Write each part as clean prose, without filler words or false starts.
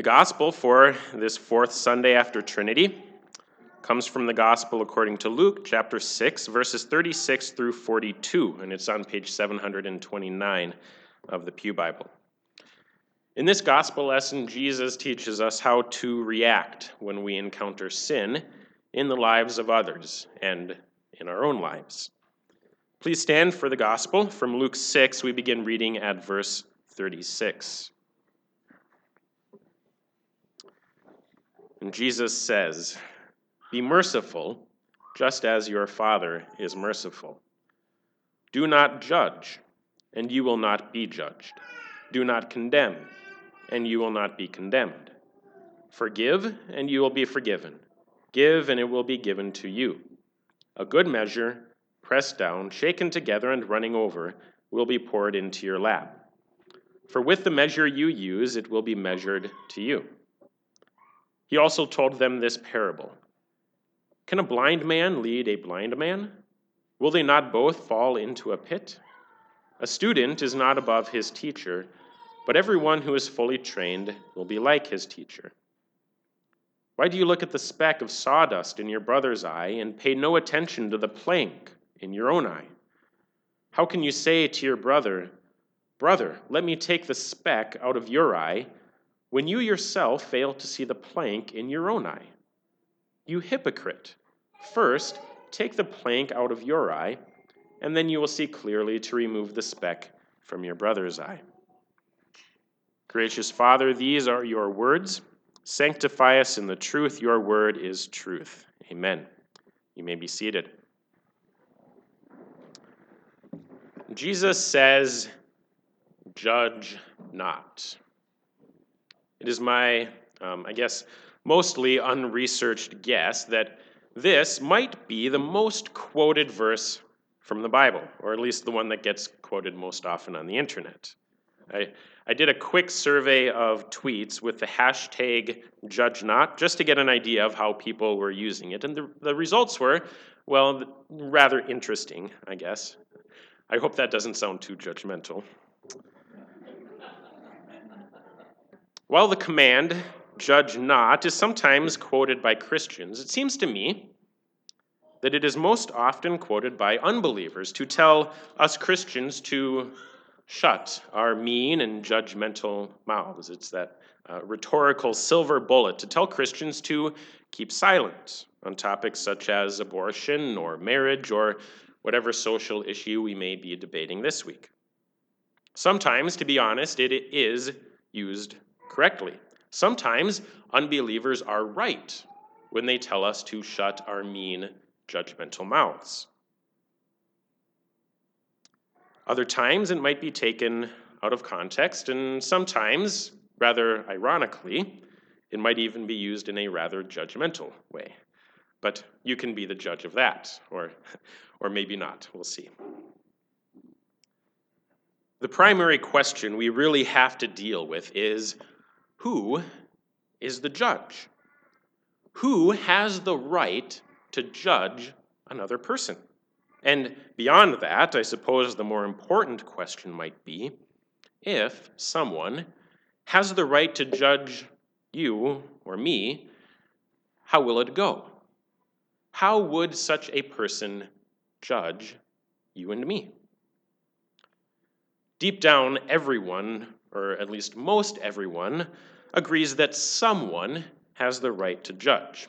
The gospel for this fourth Sunday after Trinity comes from the gospel according to Luke, chapter 6, verses 36 through 42, and it's on page 729 of the Pew Bible. In this gospel lesson, Jesus teaches us how to react when we encounter sin in the lives of others and in our own lives. Please stand for the gospel. From Luke 6, we begin reading at verse 36. And Jesus says, "Be merciful, just as your Father is merciful. Do not judge, and you will not be judged. Do not condemn, and you will not be condemned. Forgive, and you will be forgiven. Give, and it will be given to you. A good measure, pressed down, shaken together, and running over, will be poured into your lap. For with the measure you use, it will be measured to you." He also told them this parable. "Can a blind man lead a blind man? Will they not both fall into a pit? A student is not above his teacher, but everyone who is fully trained will be like his teacher. Why do you look at the speck of sawdust in your brother's eye and pay no attention to the plank in your own eye? How can you say to your brother, 'Brother, let me take the speck out of your eye,' when you yourself fail to see the plank in your own eye? You hypocrite! First, take the plank out of your eye, and then you will see clearly to remove the speck from your brother's eye." Gracious Father, these are your words. Sanctify us in the truth. Your word is truth. Amen. You may be seated. Jesus says, "Judge not." It is my, mostly unresearched guess that this might be the most quoted verse from the Bible, or at least the one that gets quoted most often on the internet. I did a quick survey of tweets with the hashtag judge not, just to get an idea of how people were using it. And the results were, well, rather interesting, I guess. I hope that doesn't sound too judgmental. While the command, judge not, is sometimes quoted by Christians, it seems to me that it is most often quoted by unbelievers to tell us Christians to shut our mean and judgmental mouths. It's that rhetorical silver bullet to tell Christians to keep silent on topics such as abortion or marriage or whatever social issue we may be debating this week. Sometimes, to be honest, it is used correctly. Sometimes unbelievers are right when they tell us to shut our mean judgmental mouths. Other times it might be taken out of context, and sometimes, rather ironically, it might even be used in a rather judgmental way. But you can be the judge of that, or maybe not. We'll see. The primary question we really have to deal with is, who is the judge? Who has the right to judge another person? And beyond that, I suppose the more important question might be if someone has the right to judge you or me, how will it go? How would such a person judge you and me? Deep down, everyone, or at least most everyone, agrees that someone has the right to judge.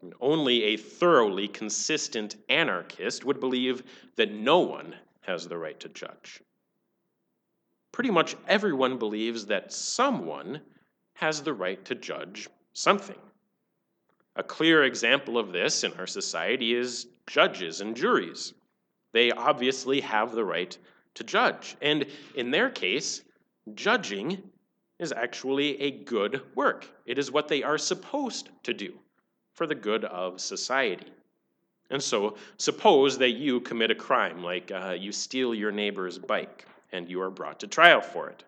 And only a thoroughly consistent anarchist would believe that no one has the right to judge. Pretty much everyone believes that someone has the right to judge something. A clear example of this in our society is judges and juries. They obviously have the right to judge, and in their case, judging is actually a good work. It is what they are supposed to do for the good of society. And so, suppose that you commit a crime, like you steal your neighbor's bike, and you are brought to trial for it.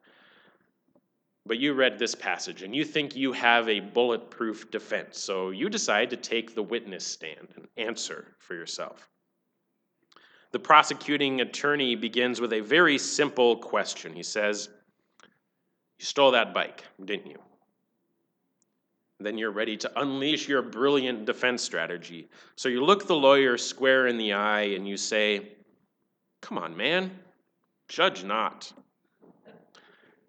But you read this passage, and you think you have a bulletproof defense, so you decide to take the witness stand and answer for yourself. The prosecuting attorney begins with a very simple question. He says, "You stole that bike, didn't you?" Then you're ready to unleash your brilliant defense strategy. So you look the lawyer square in the eye and you say, "Come on, man, judge not."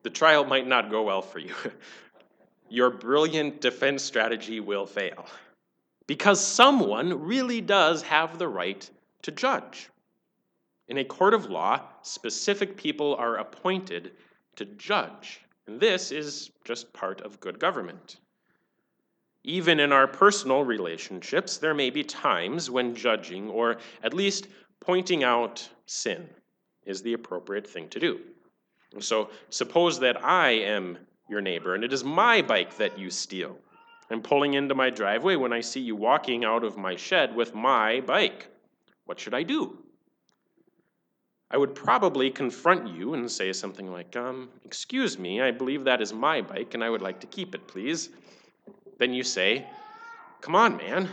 The trial might not go well for you. Your brilliant defense strategy will fail because someone really does have the right to judge. In a court of law, specific people are appointed to judge. And this is just part of good government. Even in our personal relationships, there may be times when judging, or at least pointing out sin, is the appropriate thing to do. And so suppose that I am your neighbor, and it is my bike that you steal. I'm pulling into my driveway when I see you walking out of my shed with my bike. What should I do? I would probably confront you and say something like, "Excuse me, I believe that is my bike, and I would like to keep it, please." Then you say, "Come on, man,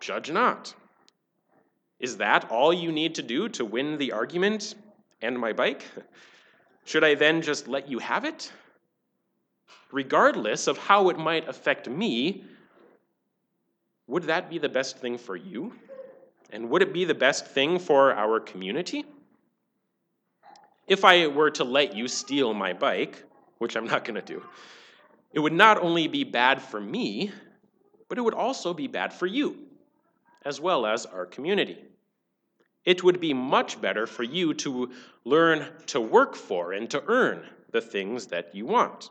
judge not." Is that all you need to do to win the argument and my bike? Should I then just let you have it? Regardless of how it might affect me, would that be the best thing for you? And would it be the best thing for our community? If I were to let you steal my bike, which I'm not going to do, it would not only be bad for me, but it would also be bad for you, as well as our community. It would be much better for you to learn to work for and to earn the things that you want.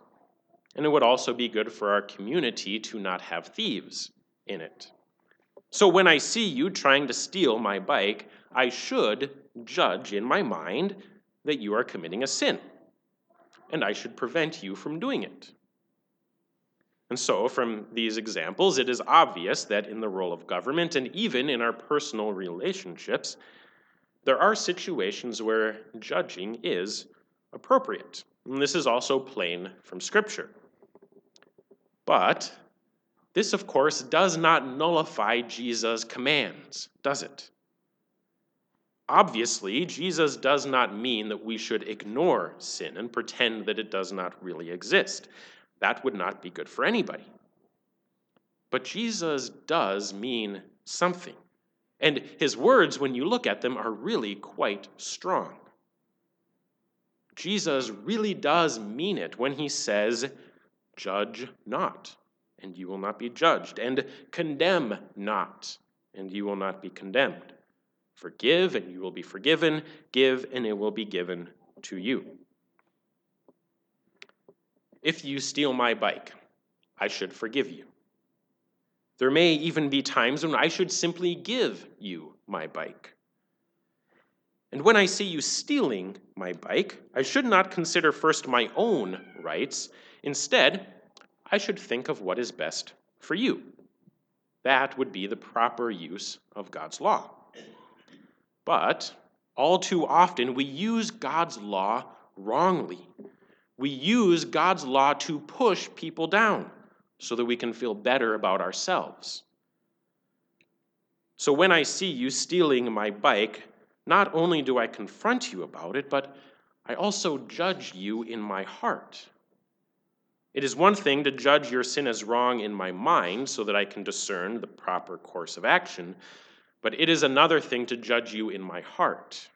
And it would also be good for our community to not have thieves in it. So when I see you trying to steal my bike, I should judge in my mind that you are committing a sin, and I should prevent you from doing it. And so, from these examples, it is obvious that in the role of government, and even in our personal relationships, there are situations where judging is appropriate. And this is also plain from Scripture. But this, of course, does not nullify Jesus' commands, does it? Obviously, Jesus does not mean that we should ignore sin and pretend that it does not really exist. That would not be good for anybody. But Jesus does mean something. And his words, when you look at them, are really quite strong. Jesus really does mean it when he says, "Judge not, and you will not be judged, and condemn not, and you will not be condemned. Forgive, and you will be forgiven. Give, and it will be given to you." If you steal my bike, I should forgive you. There may even be times when I should simply give you my bike. And when I see you stealing my bike, I should not consider first my own rights. Instead, I should think of what is best for you. That would be the proper use of God's law. But all too often, we use God's law wrongly. We use God's law to push people down so that we can feel better about ourselves. So when I see you stealing my bike, not only do I confront you about it, but I also judge you in my heart. It is one thing to judge your sin as wrong in my mind so that I can discern the proper course of action, but it is another thing to judge you in my heart.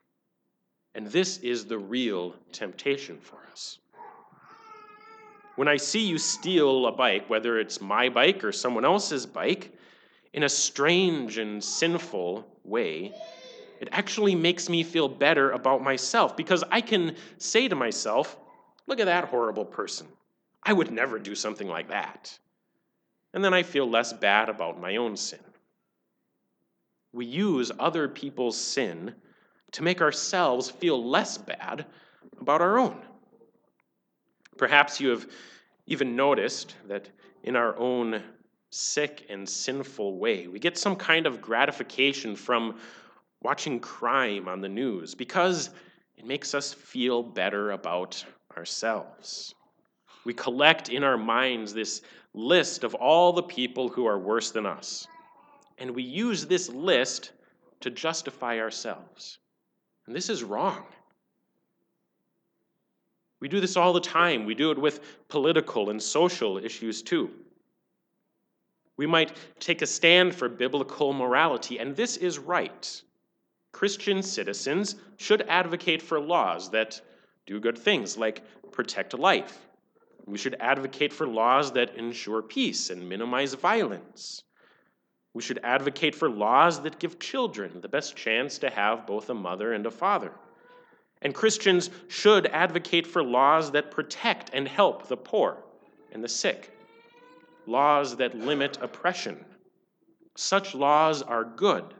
And this is the real temptation for us. When I see you steal a bike, whether it's my bike or someone else's bike, in a strange and sinful way, it actually makes me feel better about myself because I can say to myself, "Look at that horrible person. I would never do something like that." And then I feel less bad about my own sin. We use other people's sin to make ourselves feel less bad about our own. Perhaps you have even noticed that in our own sick and sinful way, we get some kind of gratification from watching crime on the news because it makes us feel better about ourselves. We collect in our minds this list of all the people who are worse than us. And we use this list to justify ourselves. And this is wrong. We do this all the time. We do it with political and social issues too. We might take a stand for biblical morality, and this is right. Christian citizens should advocate for laws that do good things, like protect life. We should advocate for laws that ensure peace and minimize violence. We should advocate for laws that give children the best chance to have both a mother and a father. And Christians should advocate for laws that protect and help the poor and the sick, laws that limit oppression. Such laws are good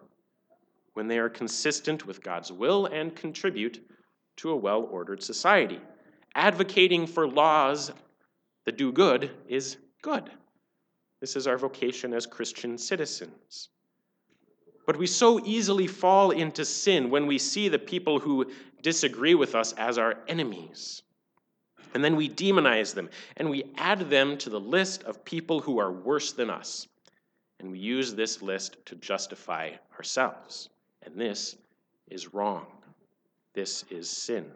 when they are consistent with God's will and contribute to a well-ordered society. Advocating for laws that do good is good. This is our vocation as Christian citizens. But we so easily fall into sin when we see the people who disagree with us as our enemies. And then we demonize them, and we add them to the list of people who are worse than us. And we use this list to justify ourselves. And this is wrong. This is sin.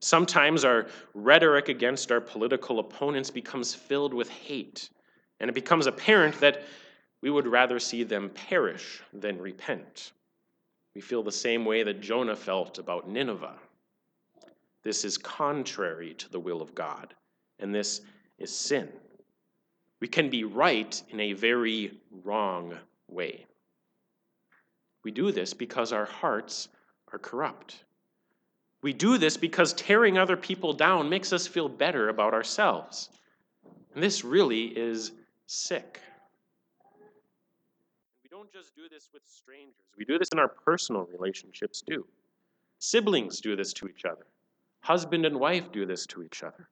Sometimes our rhetoric against our political opponents becomes filled with hate, and it becomes apparent that we would rather see them perish than repent. We feel the same way that Jonah felt about Nineveh. This is contrary to the will of God, and this is sin. We can be right in a very wrong way. We do this because our hearts are corrupt. We do this because tearing other people down makes us feel better about ourselves. And this really is sick. We don't just do this with strangers. We do this in our personal relationships too. Siblings do this to each other. Husband and wife do this to each other.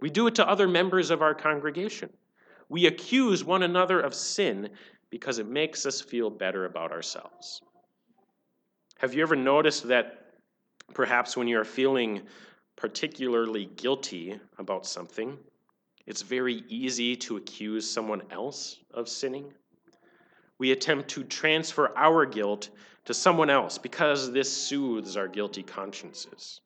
We do it to other members of our congregation. We accuse one another of sin because it makes us feel better about ourselves. Have you ever noticed that perhaps when you're feeling particularly guilty about something, it's very easy to accuse someone else of sinning? We attempt to transfer our guilt to someone else because this soothes our guilty consciences.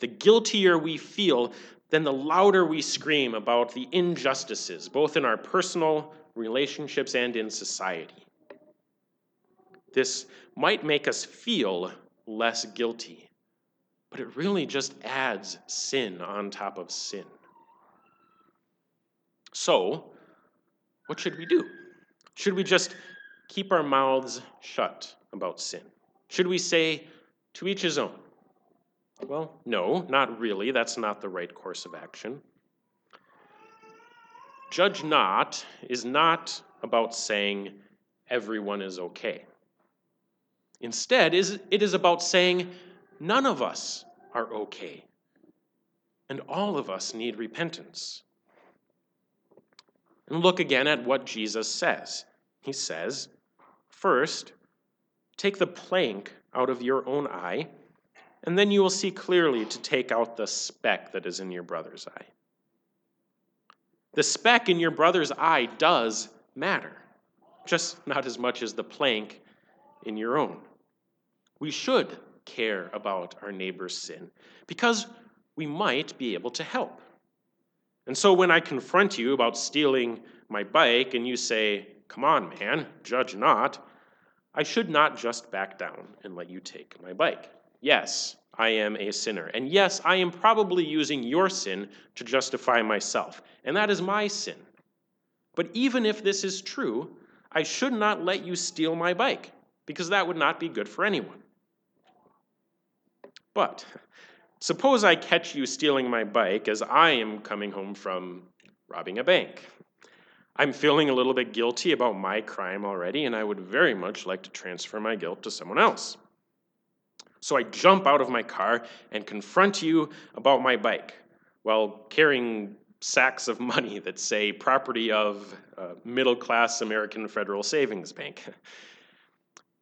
The guiltier we feel, then the louder we scream about the injustices, both in our personal relationships and in society. This might make us feel less guilty, but it really just adds sin on top of sin. So, what should we do? Should we just keep our mouths shut about sin? Should we say, to each his own? Well, no, not really. That's not the right course of action. Judge not is not about saying everyone is okay. Instead, it is about saying none of us are okay, and all of us need repentance. And look again at what Jesus says. He says, first, take the plank out of your own eye, and then you will see clearly to take out the speck that is in your brother's eye. The speck in your brother's eye does matter, just not as much as the plank in your own. We should care about our neighbor's sin because we might be able to help. And so when I confront you about stealing my bike and you say, come on, man, judge not, I should not just back down and let you take my bike. Yes, I am a sinner. And yes, I am probably using your sin to justify myself. And that is my sin. But even if this is true, I should not let you steal my bike because that would not be good for anyone. But suppose I catch you stealing my bike as I am coming home from robbing a bank. I'm feeling a little bit guilty about my crime already, and I would very much like to transfer my guilt to someone else. So I jump out of my car and confront you about my bike while carrying sacks of money that say property of middle-class American Federal Savings Bank.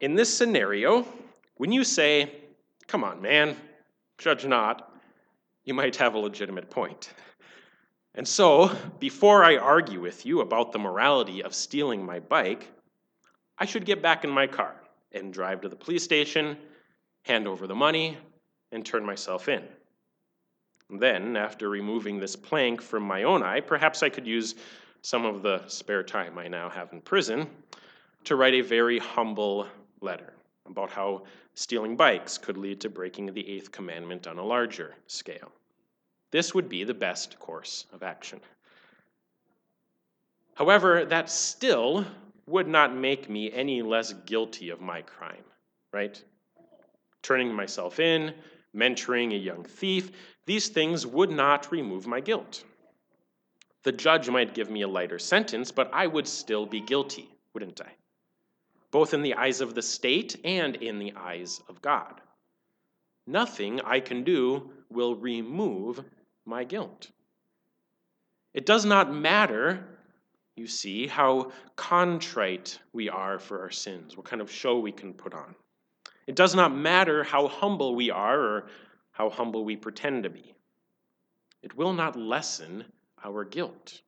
In this scenario, when you say, come on, man, judge not, you might have a legitimate point. And so, before I argue with you about the morality of stealing my bike, I should get back in my car and drive to the police station, hand over the money, and turn myself in. Then, after removing this plank from my own eye, perhaps I could use some of the spare time I now have in prison to write a very humble letter about how stealing bikes could lead to breaking the Eighth Commandment on a larger scale. This would be the best course of action. However, that still would not make me any less guilty of my crime, right? Turning myself in, mentoring a young thief, these things would not remove my guilt. The judge might give me a lighter sentence, but I would still be guilty, wouldn't I? Both in the eyes of the state and in the eyes of God. Nothing I can do will remove my guilt. It does not matter, you see, how contrite we are for our sins, what kind of show we can put on. It does not matter how humble we are or how humble we pretend to be. It will not lessen our guilt.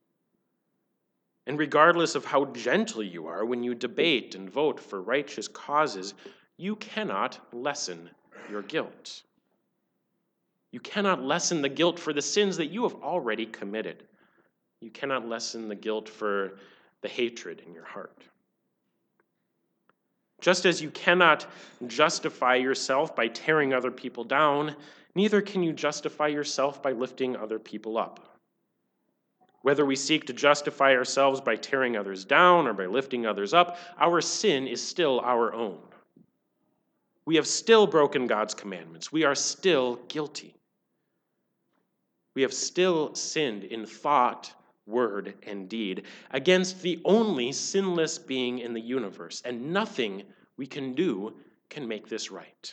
And regardless of how gentle you are when you debate and vote for righteous causes, you cannot lessen your guilt. You cannot lessen the guilt for the sins that you have already committed. You cannot lessen the guilt for the hatred in your heart. Just as you cannot justify yourself by tearing other people down, neither can you justify yourself by lifting other people up. Whether we seek to justify ourselves by tearing others down or by lifting others up, our sin is still our own. We have still broken God's commandments. We are still guilty. We have still sinned in thought, word, and deed against the only sinless being in the universe, and nothing we can do can make this right.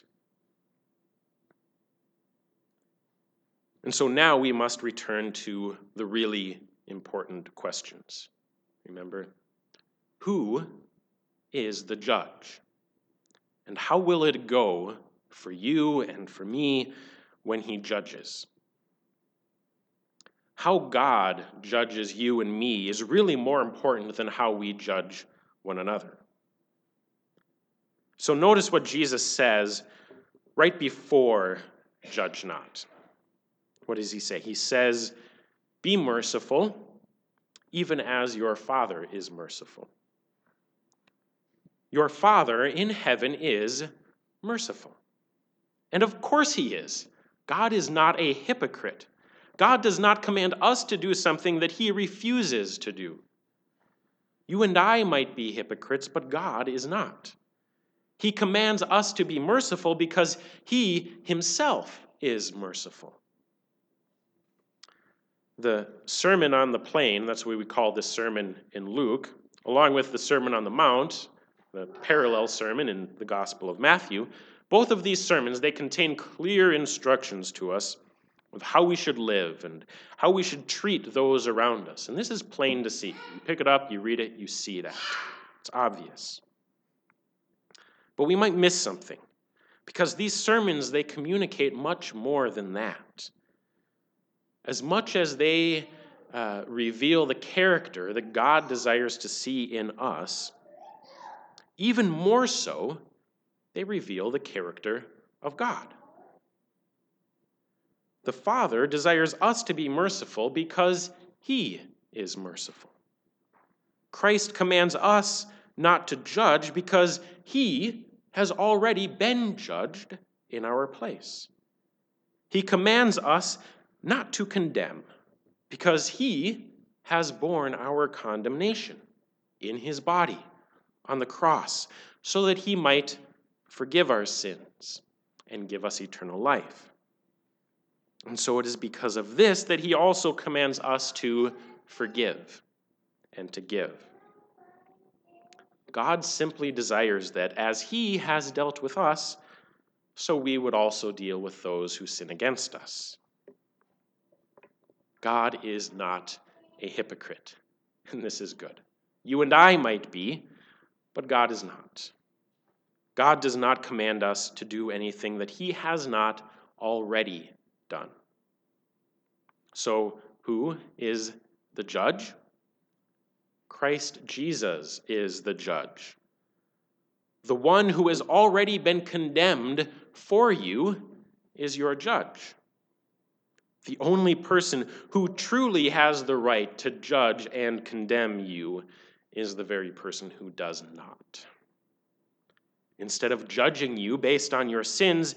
And so now we must return to the really important questions. Remember, who is the judge? And how will it go for you and for me when he judges? How God judges you and me is really more important than how we judge one another. So notice what Jesus says right before judge not. What does he say? He says, be merciful, even as your Father is merciful. Your Father in heaven is merciful. And of course he is. God is not a hypocrite. God does not command us to do something that he refuses to do. You and I might be hypocrites, but God is not. He commands us to be merciful because he himself is merciful. The Sermon on the Plain, that's what we call this sermon in Luke, along with the Sermon on the Mount, the parallel sermon in the Gospel of Matthew, both of these sermons, they contain clear instructions to us of how we should live and how we should treat those around us. And this is plain to see. You pick it up, you read it, you see that. It's obvious. But we might miss something, because these sermons, they communicate much more than that. As much as they reveal the character that God desires to see in us, even more so, they reveal the character of God. The Father desires us to be merciful because he is merciful. Christ commands us not to judge because he has already been judged in our place. He commands us not to condemn because he has borne our condemnation in his body on the cross so that he might forgive our sins and give us eternal life. And so it is because of this that he also commands us to forgive and to give. God simply desires that as he has dealt with us, so we would also deal with those who sin against us. God is not a hypocrite, and this is good. You and I might be, but God is not. God does not command us to do anything that he has not already done. So who is the judge? Christ Jesus is the judge. The one who has already been condemned for you is your judge. the only person who truly has the right to judge and condemn you is the very person who does not. Instead of judging you based on your sins,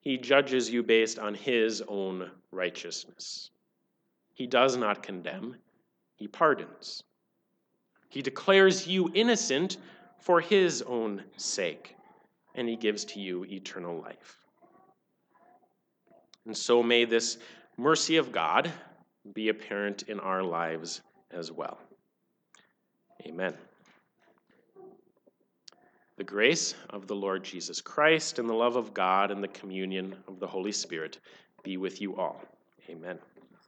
he judges you based on his own righteousness. He does not condemn, he pardons. He declares you innocent for his own sake, and he gives to you eternal life. And so may this mercy of God be apparent in our lives as well. Amen. The grace of the Lord Jesus Christ and the love of God and the communion of the Holy Spirit be with you all. Amen.